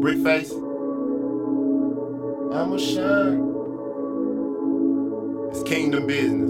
Brickface, I'ma shine. It's kingdom business.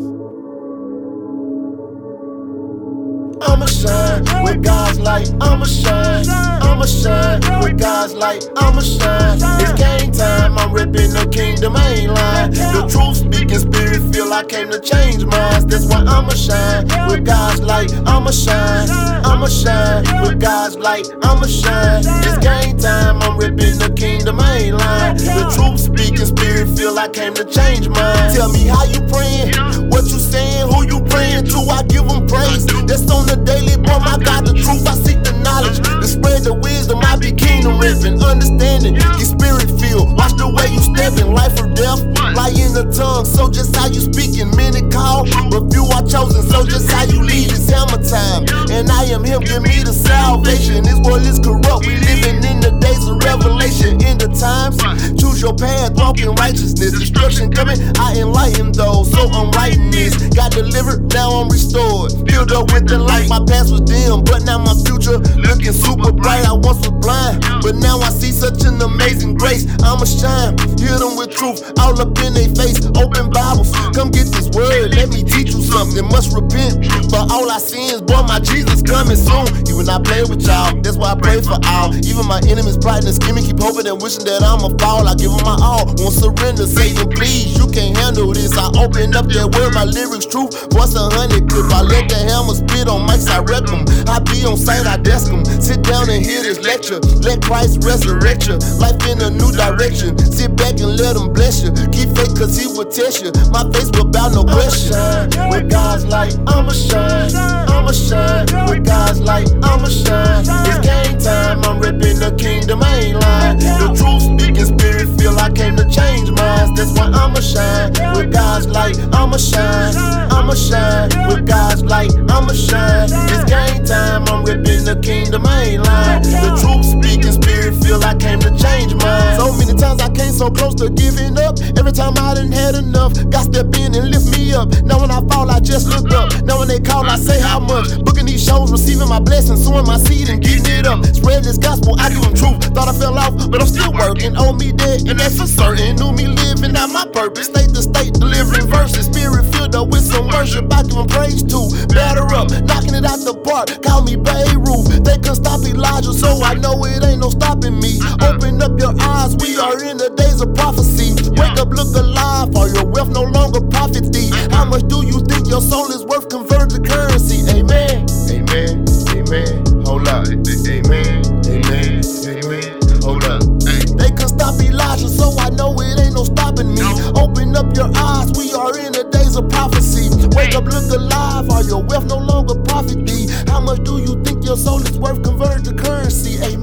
I'ma shine with God's light. I'ma shine. I'ma shine with God's light. I'ma shine. It's game time. I'm ripping the kingdom. I ain't lying. The truth speaking spirit feel I came to change minds. That's why I'ma shine with God's light. I'ma shine. I'ma shine with God's light. I'ma shine. It's game time. I'm ripping the kingdom. I ain't lying. The truth speaking spirit feel I came to change minds. Tell me how you praying, what you saying, who you praying to. I give them praise. That's on the daily, boy, I got the truth, I seek the knowledge, to spread the wisdom, I be kingdom ripping, understanding, your spirit filled, watch the way you stepping, life or death, lie in the tongue, so just how you speaking, many call, but few are chosen, so just how you lead, it's hammer time, and I am him, give me the salvation, this world is corrupt, we living in the days of revelation, in the times, choose your path, walk in righteousness, destruction coming, I enlighten those, so I'm writing this, got delivered, now I'm restored, filled up with the light. My past was dim, but now my future looking super bright. I once was blind, but now I see such an amazing grace. I'ma shine, hit them with truth, all up in their face. Open Bibles, come get this word, let me teach you something. Must repent for all our sins, boy, my Jesus coming soon. Even I play with y'all, that's why I pray for all. Even my enemies plotting and scheming, keep hoping and wishing that I'ma fall. I give them my all, won't surrender, Satan, please, you can't handle this. I open up that word, my lyrics truth, what's 100 clip, I let the hammer spit on mics, I wreck them, I be on site, I desk them. Sit down and hear this lecture, let Christ resurrect you, life in a new direction, sit back and let him bless you, keep faith cause he will test you, my face without no question. I'ma shine with God's light, I'ma shine, I'ma shine with God's light, I'ma shine, it's game time, I'm ripping the kingdom, I ain't lying, the truth speaking spirit feel I came to change minds, that's why I'ma shine with God's light, I'ma shine, I'ma shine with God's light, I'ma shine. It's game time, I'm ripping the kingdom, I ain't lying. The truth speaking spirit feel I came to change mine. So many times I came so close to giving up. Every time I done had enough, God step in and lift me up. Now when I fall, I just look up. Now when they call, I say how much. Booking these shows, receiving my blessings, sowing my seed and getting it up. Spreading this gospel, I give them truth. Thought I fell off, but I'm still working on me dead, and that's uncertain. Knew me living out my purpose, state to state, delivering verses. Spirit filled up with some worship, I give them praise to. Batter up, knocking it out the park, call me Beirut. They can stop Elijah, so I know it ain't no stopping me. Open up your eyes, we are in the days of prophecy. Wake up, look alive, for your wealth no longer profits thee. How much do you think your soul is worth converted to currency? Amen. Amen. Amen. Hold up. Amen. Amen. Amen. Hold up. They can stop Elijah, so I know it ain't no stopping me. Open up your eyes, we are in the days of prophecy. Wake up, look alive, or your wealth no longer profit thee. How much do you think your soul is worth converted to currency? Amen.